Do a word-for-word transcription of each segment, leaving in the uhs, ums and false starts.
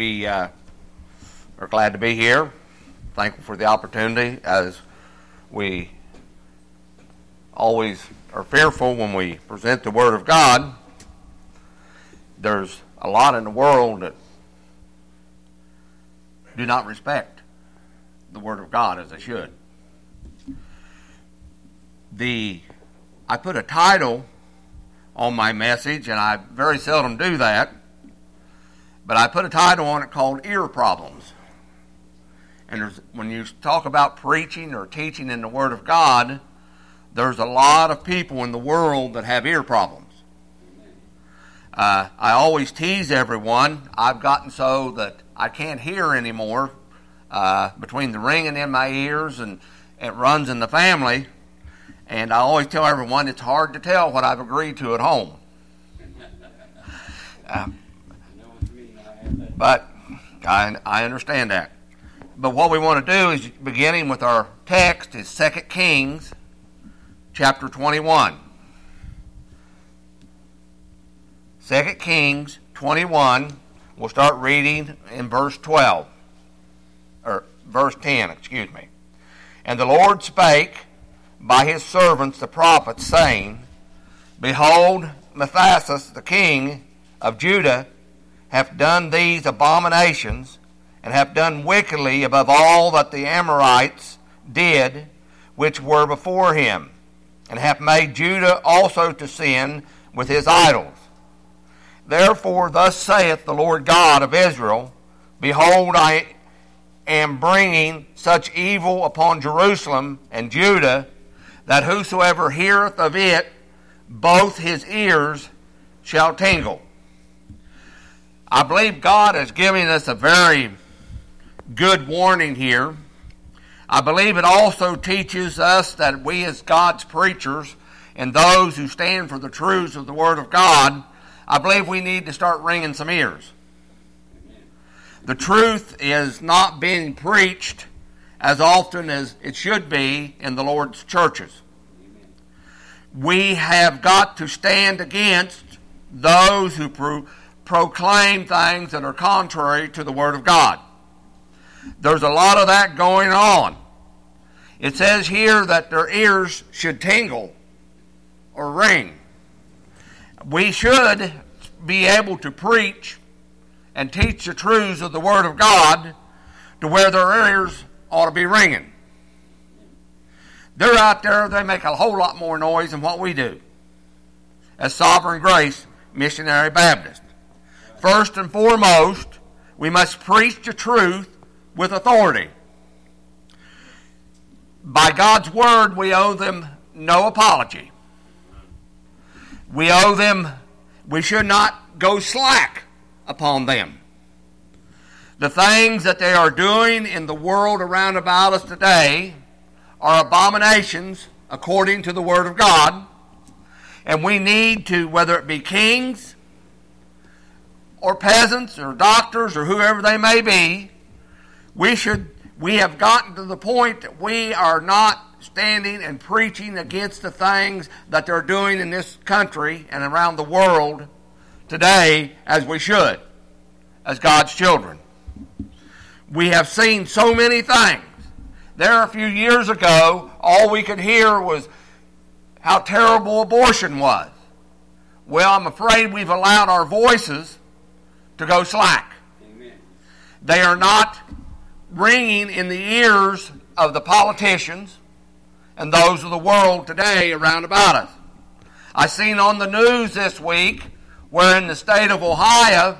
We uh, are glad to be here, thankful for the opportunity, as we always are fearful when we present the Word of God. There's a lot in the world that do not respect the Word of God as they should. The I put a title on my message, and I very seldom do that, but I put a title on it called Ear Problems. And there's, when you talk about preaching or teaching in the Word of God, there's a lot of people in the world that have ear problems. Uh, I always tease everyone. I've gotten so that I can't hear anymore uh, between the ringing in my ears and it runs in the family. And I always tell everyone it's hard to tell what I've agreed to at home. Uh, but I, I understand that. But what we want to do is, beginning with our text, is Second Kings chapter twenty-one. Second Kings twenty-one, we'll start reading in verse twelve, or verse ten, excuse me. And the Lord spake by his servants the prophets, saying, Behold, Mephibosheth the king of Judah hath done these abominations, and hath done wickedly above all that the Amorites did, which were before him, and hath made Judah also to sin with his idols. Therefore thus saith the Lord God of Israel, Behold, I am bringing such evil upon Jerusalem and Judah, that whosoever heareth of it, both his ears shall tingle. I believe God is giving us a very good warning here. I believe it also teaches us that we as God's preachers and those who stand for the truths of the Word of God, I believe we need to start ringing some ears. The truth is not being preached as often as it should be in the Lord's churches. We have got to stand against those who pro- proclaim things that are contrary to the Word of God. There's a lot of that going on. It says here that their ears should tingle or ring. We should be able to preach and teach the truths of the Word of God to where their ears ought to be ringing. They're out there, they make a whole lot more noise than what we do as Sovereign Grace Missionary Baptist. First and foremost, we must preach the truth with authority. By God's Word, we owe them no apology. We owe them, we should not go slack upon them. The things that they are doing in the world around about us today are abominations according to the Word of God. And we need to, whether it be kings or peasants or doctors or whoever they may be, we should, we have gotten to the point that we are not standing and preaching against the things that they're doing in this country and around the world today as we should, as God's children. We have seen so many things. There a few years ago, all we could hear was how terrible abortion was. Well, I'm afraid we've allowed our voices to go slack. Amen. They are not ringing in the ears of the politicians and those of the world today around about us. I seen on the news this week where in the state of Ohio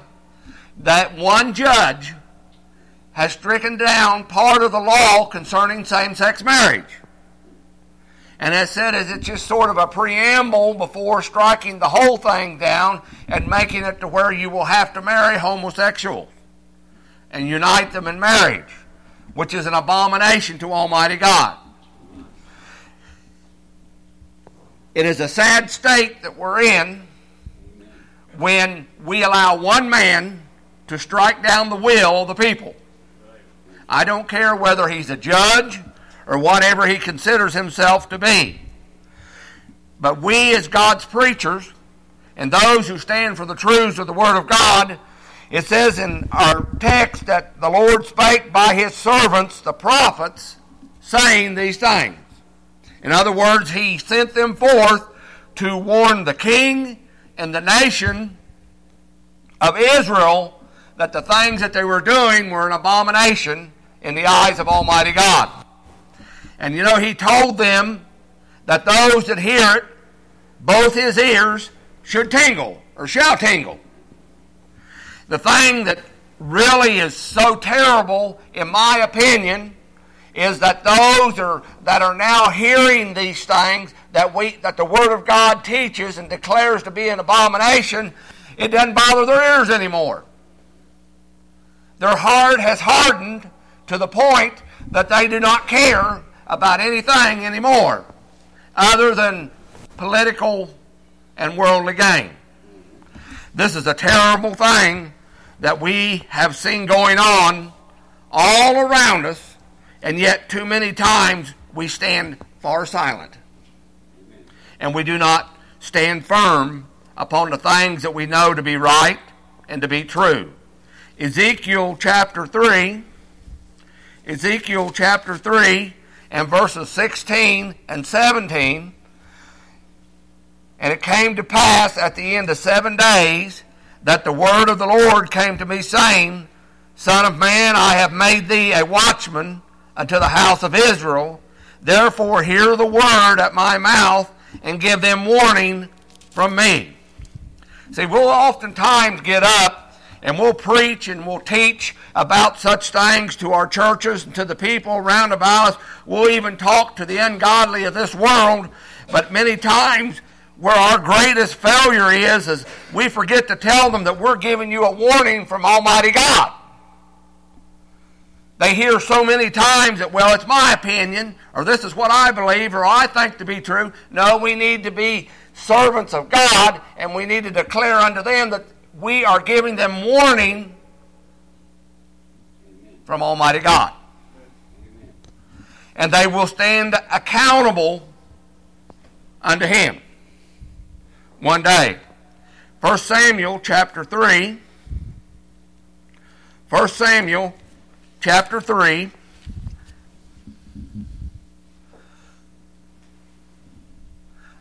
that one judge has stricken down part of the law concerning same-sex marriage. And as said, is it just sort of a preamble before striking the whole thing down and making it to where you will have to marry homosexuals and unite them in marriage, which is an abomination to Almighty God. It is a sad state that we're in when we allow one man to strike down the will of the people. I don't care whether he's a judge or whatever he considers himself to be. But we as God's preachers and those who stand for the truths of the Word of God It says in our text that the Lord spake by his servants, the prophets, saying these things. In other words, he sent them forth to warn the king and the nation of Israel that the things that they were doing were an abomination in the eyes of Almighty God. And you know, he told them that those that hear it, both his ears should tingle, or shall tingle. The thing that really is so terrible, in my opinion, is that those are, that are now hearing these things that we that the Word of God teaches and declares to be an abomination, it doesn't bother their ears anymore. Their heart has hardened to the point that they do not care about anything anymore other than political and worldly gain. This is a terrible thing that we have seen going on all around us, and yet too many times we stand far silent. And we do not stand firm upon the things that we know to be right and to be true. Ezekiel chapter three, Ezekiel chapter three and verses sixteen and seventeen. And it came to pass at the end of seven days that the word of the Lord came to me, saying, Son of man, I have made thee a watchman unto the house of Israel. Therefore hear the word at my mouth and give them warning from me. See, we'll oftentimes get up and we'll preach and we'll teach about such things to our churches and to the people round about us. We'll even talk to the ungodly of this world, but many times where our greatest failure is, is we forget to tell them that we're giving you a warning from Almighty God. They hear so many times that, well, it's my opinion, or this is what I believe, or I think to be true. No, we need to be servants of God, and we need to declare unto them that we are giving them warning from Almighty God. And they will stand accountable unto Him one day. First Samuel chapter three. First Samuel chapter three.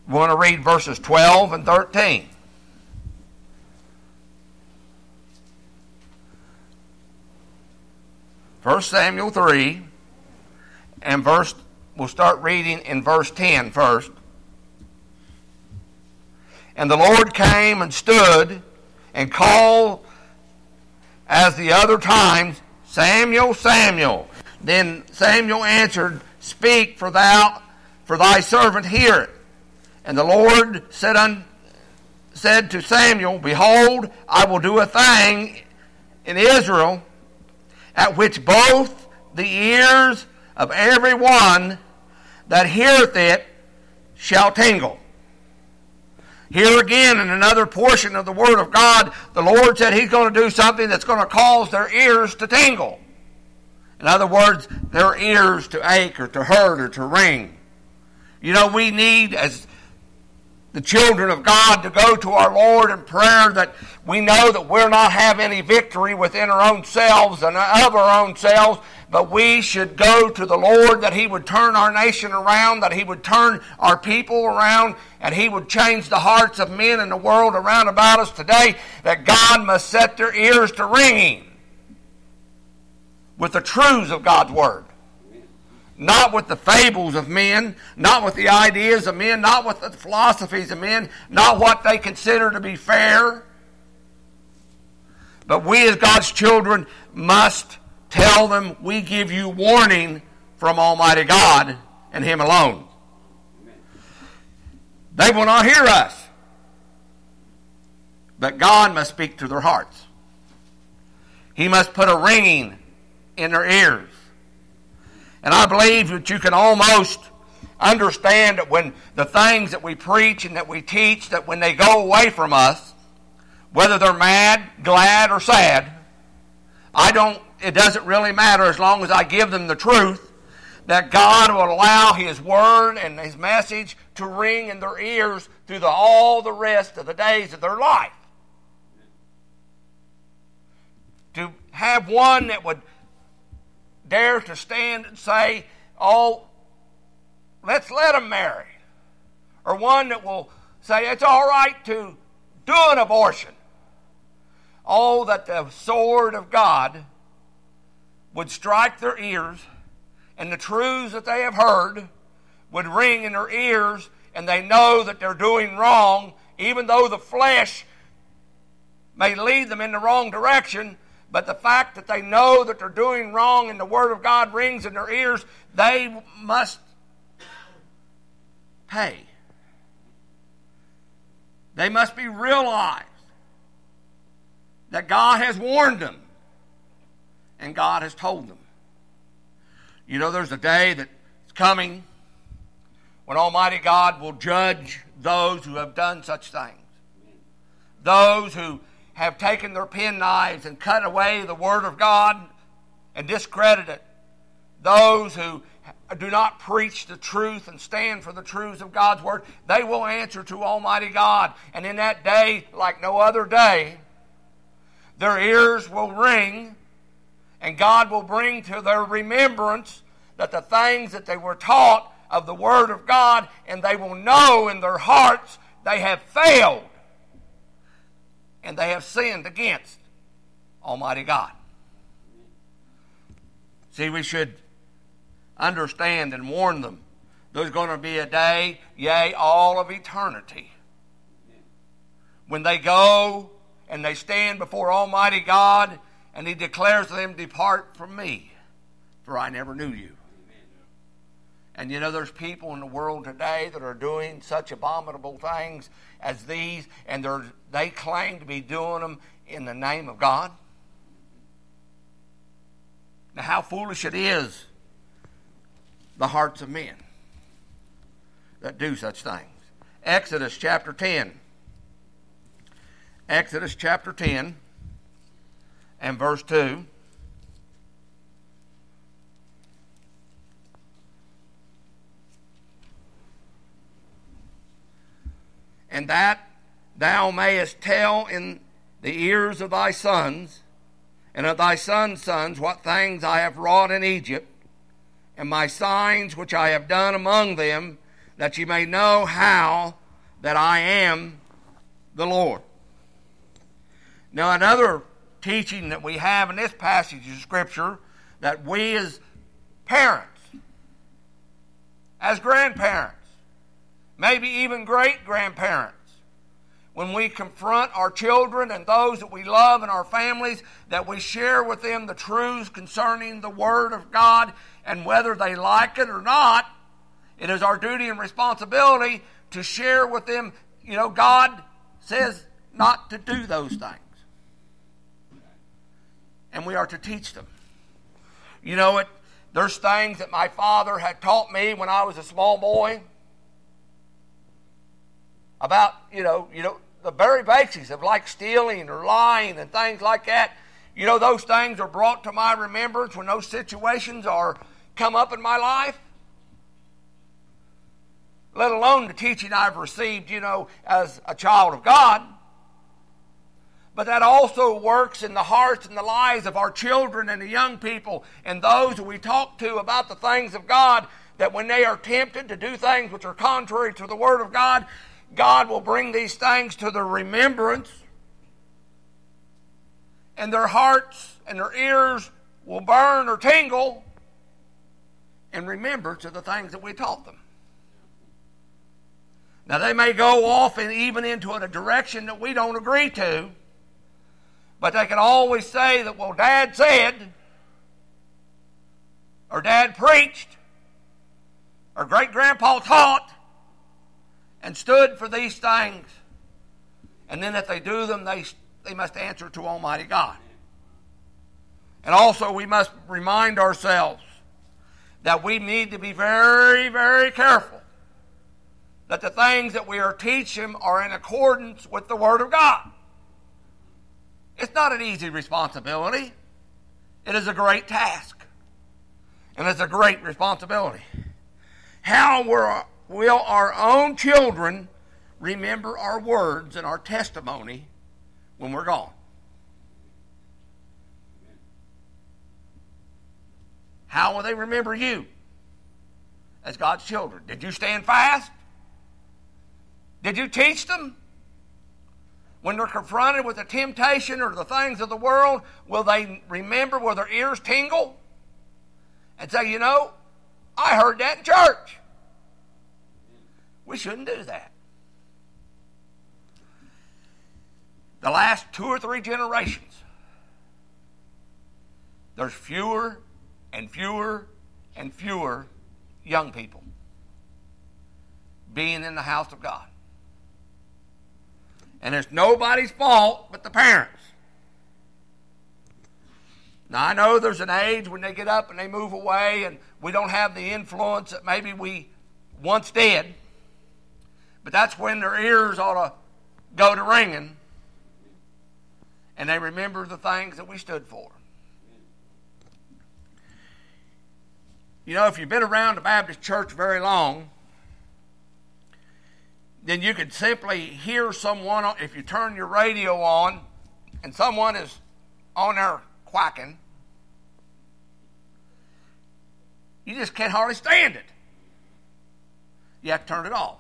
We want to read verses twelve and thirteen. First Samuel three and verse, we'll start reading in verse ten first. And the Lord came and stood and called as the other times, Samuel, Samuel. Then Samuel answered, Speak, for thou, for thy servant heareth. And the Lord said, un, said to Samuel, Behold, I will do a thing in Israel at which both the ears of every one that heareth it shall tingle. Here again, in another portion of the Word of God, the Lord said He's going to do something that's going to cause their ears to tingle. In other words, their ears to ache or to hurt or to ring. You know, we need, as the children of God, to go to our Lord in prayer that we know that we're not having any victory within our own selves and of our own selves, but we should go to the Lord that He would turn our nation around, that He would turn our people around, and He would change the hearts of men in the world around about us today, that God must set their ears to ringing with the truths of God's Word. Not with the fables of men, not with the ideas of men, not with the philosophies of men, not what they consider to be fair. But we as God's children must tell them, we give you warning from Almighty God and Him alone. They will not hear us. But God must speak to their hearts. He must put a ringing in their ears. And I believe that you can almost understand that when the things that we preach and that we teach, that when they go away from us, whether they're mad, glad, or sad, I don't. It doesn't really matter as long as I give them the truth that God will allow His Word and His message to ring in their ears through the, all the rest of the days of their life. to have one that would dare to stand and say, oh, let's let them marry. Or one that will say, it's all right to do an abortion. Oh, that the sword of God would strike their ears, and the truths that they have heard would ring in their ears, and they know that they're doing wrong, even though the flesh may lead them in the wrong direction. But the fact that they know that they're doing wrong and the Word of God rings in their ears, they must pay. They must be realized that God has warned them and God has told them. You know, there's a day that's coming when Almighty God will judge those who have done such things. Those who have taken their penknives and cut away the Word of God and discredit it. Those who do not preach the truth and stand for the truths of God's Word, they will answer to Almighty God. And in that day, like no other day, their ears will ring, and God will bring to their remembrance that the things that they were taught of the Word of God, and they will know in their hearts they have failed. And they have sinned against Almighty God. See, we should understand and warn them. There's going to be a day, yea, all of eternity, when they go and they stand before Almighty God, and He declares to them, depart from me, for I never knew you. And you know, there's people in the world today that are doing such abominable things as these, and they claim to be doing them in the name of God. Now, how foolish it is, the hearts of men that do such things. Exodus chapter ten. Exodus chapter ten and verse two. And that thou mayest tell in the ears of thy sons and of thy sons' sons what things I have wrought in Egypt, and my signs which I have done among them, that ye may know how that I am the Lord. Now, another teaching that we have in this passage of Scripture, that we as parents, as grandparents, maybe even great-grandparents, when we confront our children and those that we love and our families, that we share with them the truths concerning the Word of God, and whether they like it or not, it is our duty and responsibility to share with them, you know, God says not to do those things. And we are to teach them. You know, it, there's things that my father had taught me when I was a small boy, about, you know, you know, the very basics of like stealing or lying and things like that. You know, those things are brought to my remembrance when those situations are come up in my life. Let alone the teaching I've received, you know, as a child of God. But that also works in the hearts and the lives of our children and the young people and those that we talk to about the things of God, that when they are tempted to do things which are contrary to the Word of God, God will bring these things to their remembrance, and their hearts and their ears will burn or tingle in remembrance of the things that we taught them. Now, they may go off and even into a direction that we don't agree to, but they can always say that, well, Dad said, or Dad preached, or Great-Grandpa taught, and stood for these things. And then if they do them, they they must answer to Almighty God. And also we must remind ourselves that we need to be very, very careful that the things that we are teaching are in accordance with the Word of God. It's not an easy responsibility. It is a great task. And it's a great responsibility. How we're Will our own children remember our words and our testimony when we're gone? How will they remember you as God's children? Did you stand fast? Did you teach them? When they're confronted with the temptation or the things of the world, will they remember? Will their ears tingle? And say, you know, I heard that in church. We shouldn't do that. The last two or three generations, there's fewer and fewer and fewer young people being in the house of God. And it's nobody's fault but the parents. Now, I know there's an age when they get up and they move away and we don't have the influence that maybe we once did. But that's when their ears ought to go to ringing and they remember the things that we stood for. You know, if you've been around the Baptist church very long, then you could simply hear someone, if you turn your radio on and someone is on there quacking, you just can't hardly stand it. You have to turn it off.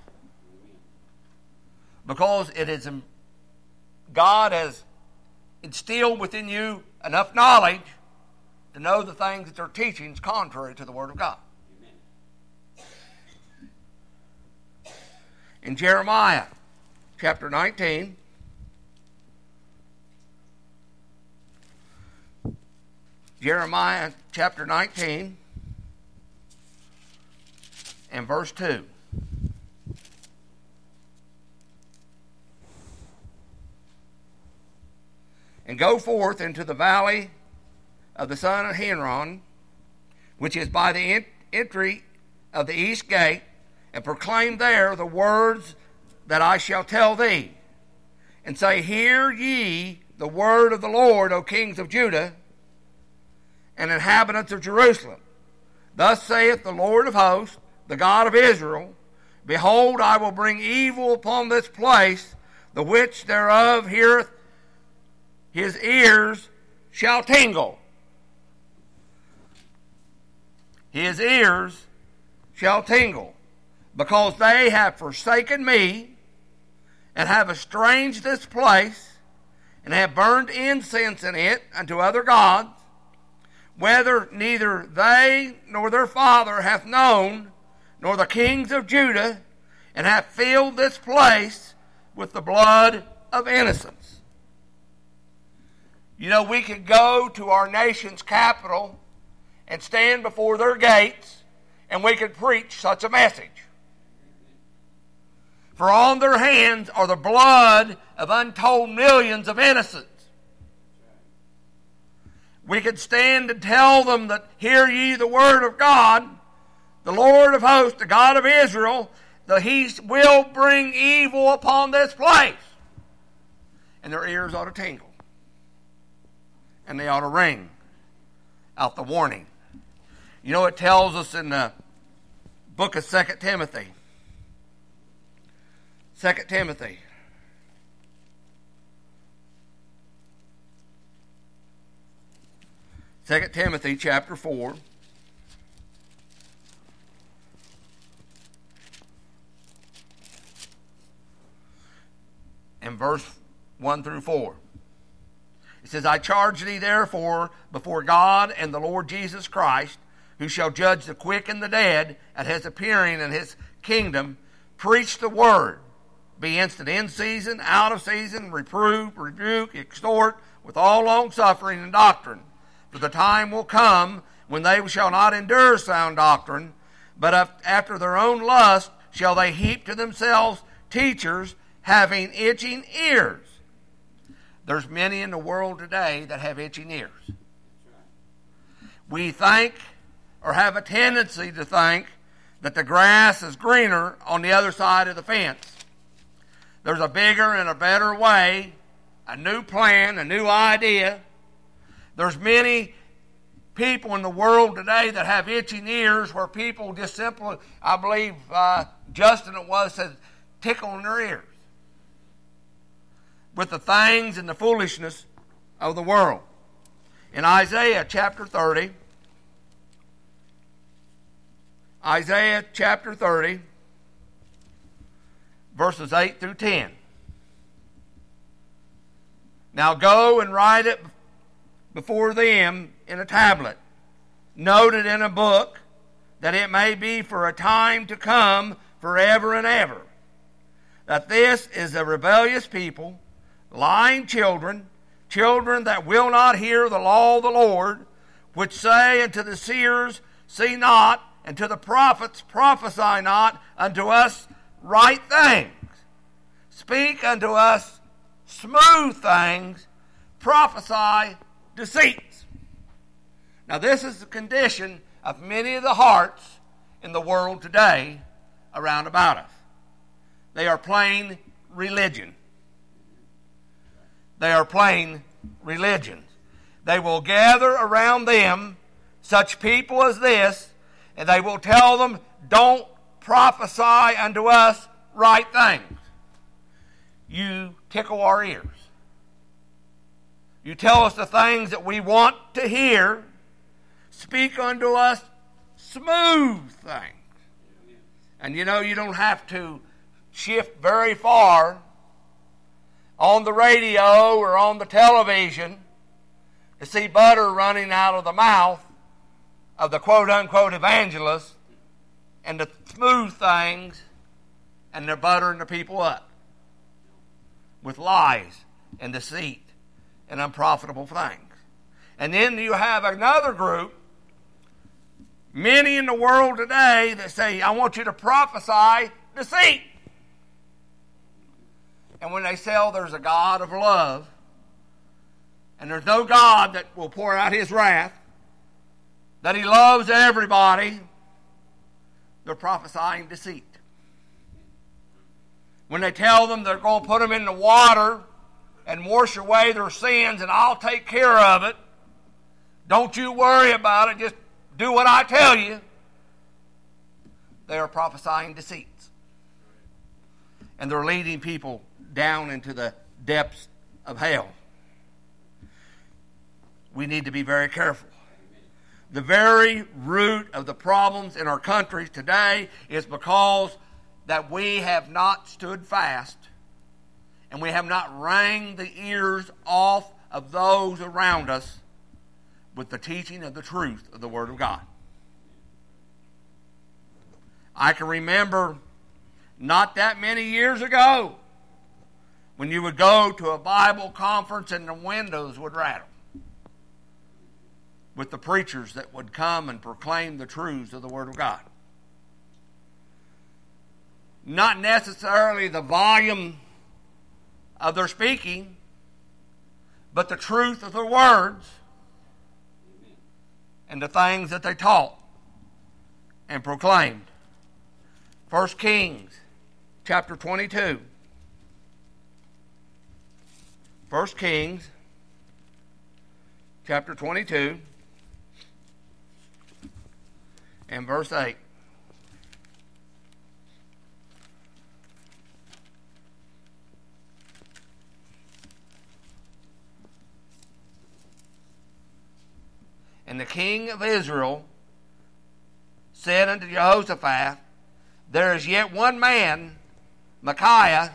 Because it is, God has instilled within you enough knowledge to know the things that they're teaching is contrary to the Word of God. In Jeremiah chapter nineteen, Jeremiah chapter nineteen and verse two. And go forth into the valley of the son of Hinron, which is by the entry of the east gate, and proclaim there the words that I shall tell thee, and say, Hear ye the word of the Lord, O kings of Judah, and inhabitants of Jerusalem. Thus saith the Lord of hosts, the God of Israel, Behold, I will bring evil upon this place, the which thereof heareth his ears shall tingle. His ears shall tingle. Because they have forsaken me, and have estranged this place, and have burned incense in it unto other gods, whether neither they nor their father hath known, nor the kings of Judah, and have filled this place with the blood of innocence. You know, we could go to our nation's capital and stand before their gates, and we could preach such a message. For on their hands are the blood of untold millions of innocents. We could stand and tell them that, Hear ye the word of God, the Lord of hosts, the God of Israel, that he will bring evil upon this place. And their ears ought to tingle. And they ought to ring out the warning. You know, it tells us in the book of Second Timothy, Second Timothy. Second Timothy chapter four. And verse one through four. It says, I charge thee therefore before God and the Lord Jesus Christ, who shall judge the quick and the dead at his appearing in his kingdom, preach the word. Be instant in season, out of season, reprove, rebuke, exhort, with all longsuffering and doctrine. For the time will come when they shall not endure sound doctrine, but after their own lust shall they heap to themselves teachers having itching ears. There's many in the world today that have itching ears. We think, or have a tendency to think, that the grass is greener on the other side of the fence. There's a bigger and a better way, a new plan, a new idea. There's many people in the world today that have itching ears where people just simply, I believe uh, Justin it was, said, tickling their ears with the things and the foolishness of the world. In Isaiah chapter thirty, Isaiah chapter thirty, verses eight through ten. Now go and write it before them in a tablet, note it in a book, that it may be for a time to come, forever and ever, that this is a rebellious people, lying children, children that will not hear the law of the Lord, which say unto the seers, see not, and to the prophets, prophesy not, unto us right things. Speak unto us smooth things, prophesy deceits. Now this is the condition of many of the hearts in the world today around about us. They are plain religion. They are plain religion. They will gather around them such people as this, and they will tell them, don't prophesy unto us right things. You tickle our ears. You tell us the things that we want to hear. Speak unto us smooth things. And you know, you don't have to shift very far on the radio or on the television to see butter running out of the mouth of the quote-unquote evangelist and the smooth things, and they're buttering the people up with lies and deceit and unprofitable things. And then you have another group, many in the world today, that say, I want you to prophesy deceit. And when they sell, there's a God of love, and there's no God that will pour out his wrath, that he loves everybody, they're prophesying deceit. When they tell them they're going to put them in the water and wash away their sins, and I'll take care of it, don't you worry about it, just do what I tell you, they are prophesying deceits. And they're leading people down into the depths of hell. We need to be very careful. The very root of the problems in our countries today is because that we have not stood fast, and we have not wrung the ears off of those around us with the teaching of the truth of the Word of God. I can remember not that many years ago when you would go to a Bible conference and the windows would rattle with the preachers that would come and proclaim the truths of the Word of God. Not necessarily the volume of their speaking, but the truth of their words and the things that they taught and proclaimed. First Kings chapter twenty-two. First Kings chapter twenty-two and verse eight. And the king of Israel said unto Jehoshaphat, there is yet one man, Micaiah,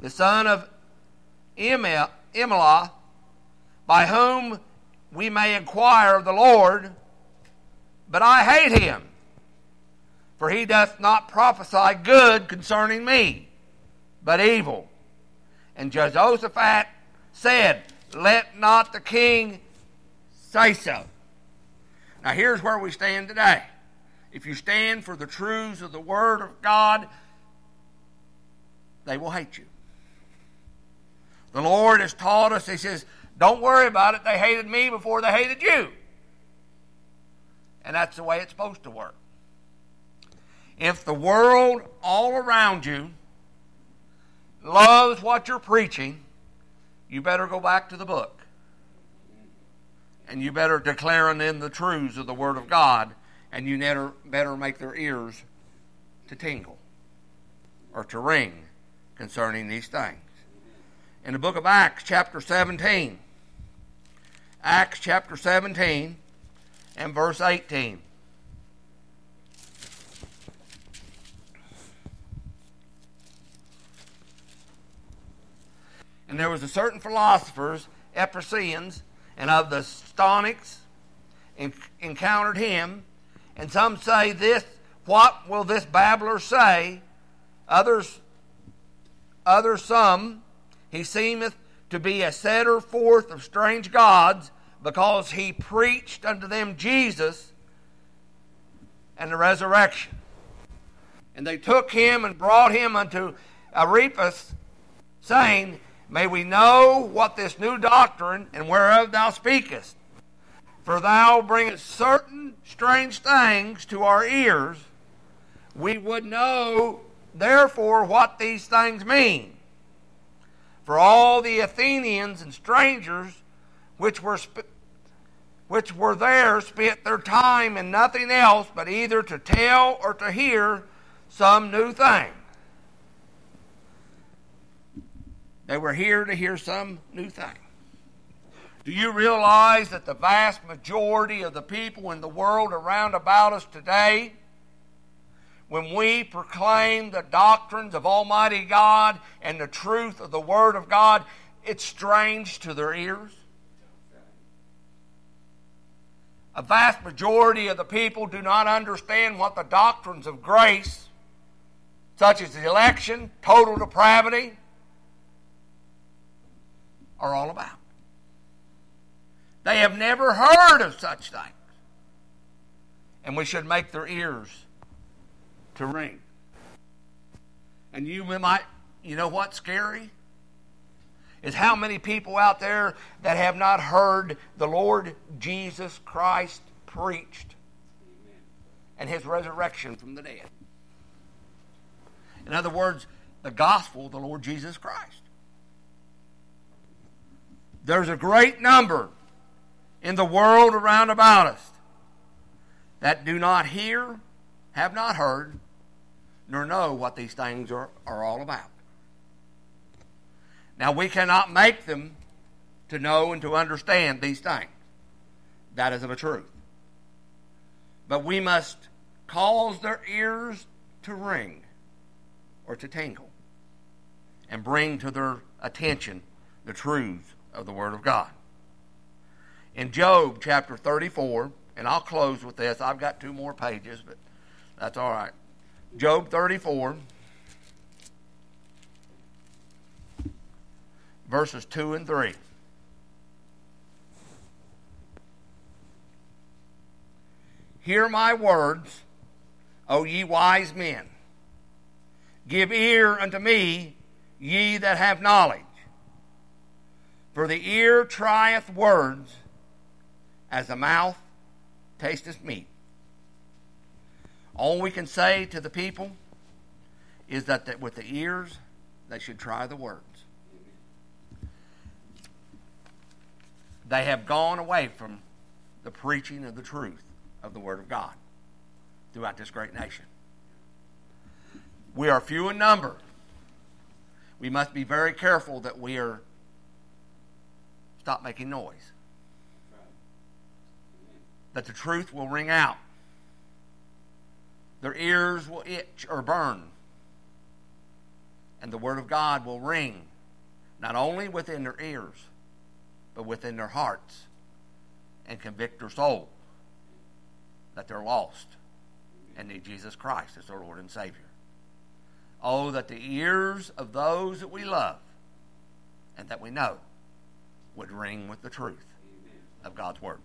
the son of Imlah, by whom we may inquire of the Lord, but I hate him, for he doth not prophesy good concerning me, but evil. And Jehoshaphat said, let not the king say so. Now here's where we stand today. If you stand for the truths of the Word of God, they will hate you. The Lord has taught us, he says, don't worry about it. They hated me before they hated you. And that's the way it's supposed to work. If the world all around you loves what you're preaching, you better go back to the book. And you better declare on them the truths of the Word of God, and you never better make their ears to tingle or to ring concerning these things. In the book of Acts chapter seventeen, Acts chapter seventeen and verse eighteen. And there was a certain philosophers, Epicureans, and of the Stoics, encountered him. And some say this, what will this babbler say? Others, other some, he seemeth to be a setter forth of strange gods, because he preached unto them Jesus and the resurrection. And they took him and brought him unto Areopagus, saying, May we know what this new doctrine and whereof thou speakest. For thou bringest certain strange things to our ears. We would know, therefore, what these things mean. For all the Athenians and strangers which were sp- which were there spent their time in nothing else but either to tell or to hear some new thing. They were here to hear some new thing. Do you realize that the vast majority of the people in the world around about us today, when we proclaim the doctrines of Almighty God and the truth of the Word of God, it's strange to their ears? A vast majority of the people do not understand what the doctrines of grace, such as the election, total depravity, are all about. They have never heard of such things. And we should make their ears to ring. And you might, you know what's scary? Is how many people out there that have not heard the Lord Jesus Christ preached and His resurrection from the dead. In other words, the gospel of the Lord Jesus Christ. There's a great number in the world around about us that do not hear, have not heard, nor know what these things are, are all about. Now, we cannot make them to know and to understand these things. That is of a truth. But we must cause their ears to ring or to tingle and bring to their attention the truths of the Word of God. In Job chapter thirty-four, and I'll close with this. I've got two more pages, but that's all right. Job thirty-four, verses two and three. Hear my words, O ye wise men. Give ear unto me, ye that have knowledge. For the ear trieth words, as the mouth tasteth meat. All we can say to the people is that, that with the ears they should try the words. They have gone away from the preaching of the truth of the Word of God throughout this great nation. We are few in number. We must be very careful that we are stop making noise. That the truth will ring out. Their ears will itch or burn. And the Word of God will ring, not only within their ears, but within their hearts, and convict their soul that they're lost and need Jesus Christ as their Lord and Savior. Oh, that the ears of those that we love and that we know would ring with the truth of God's Word.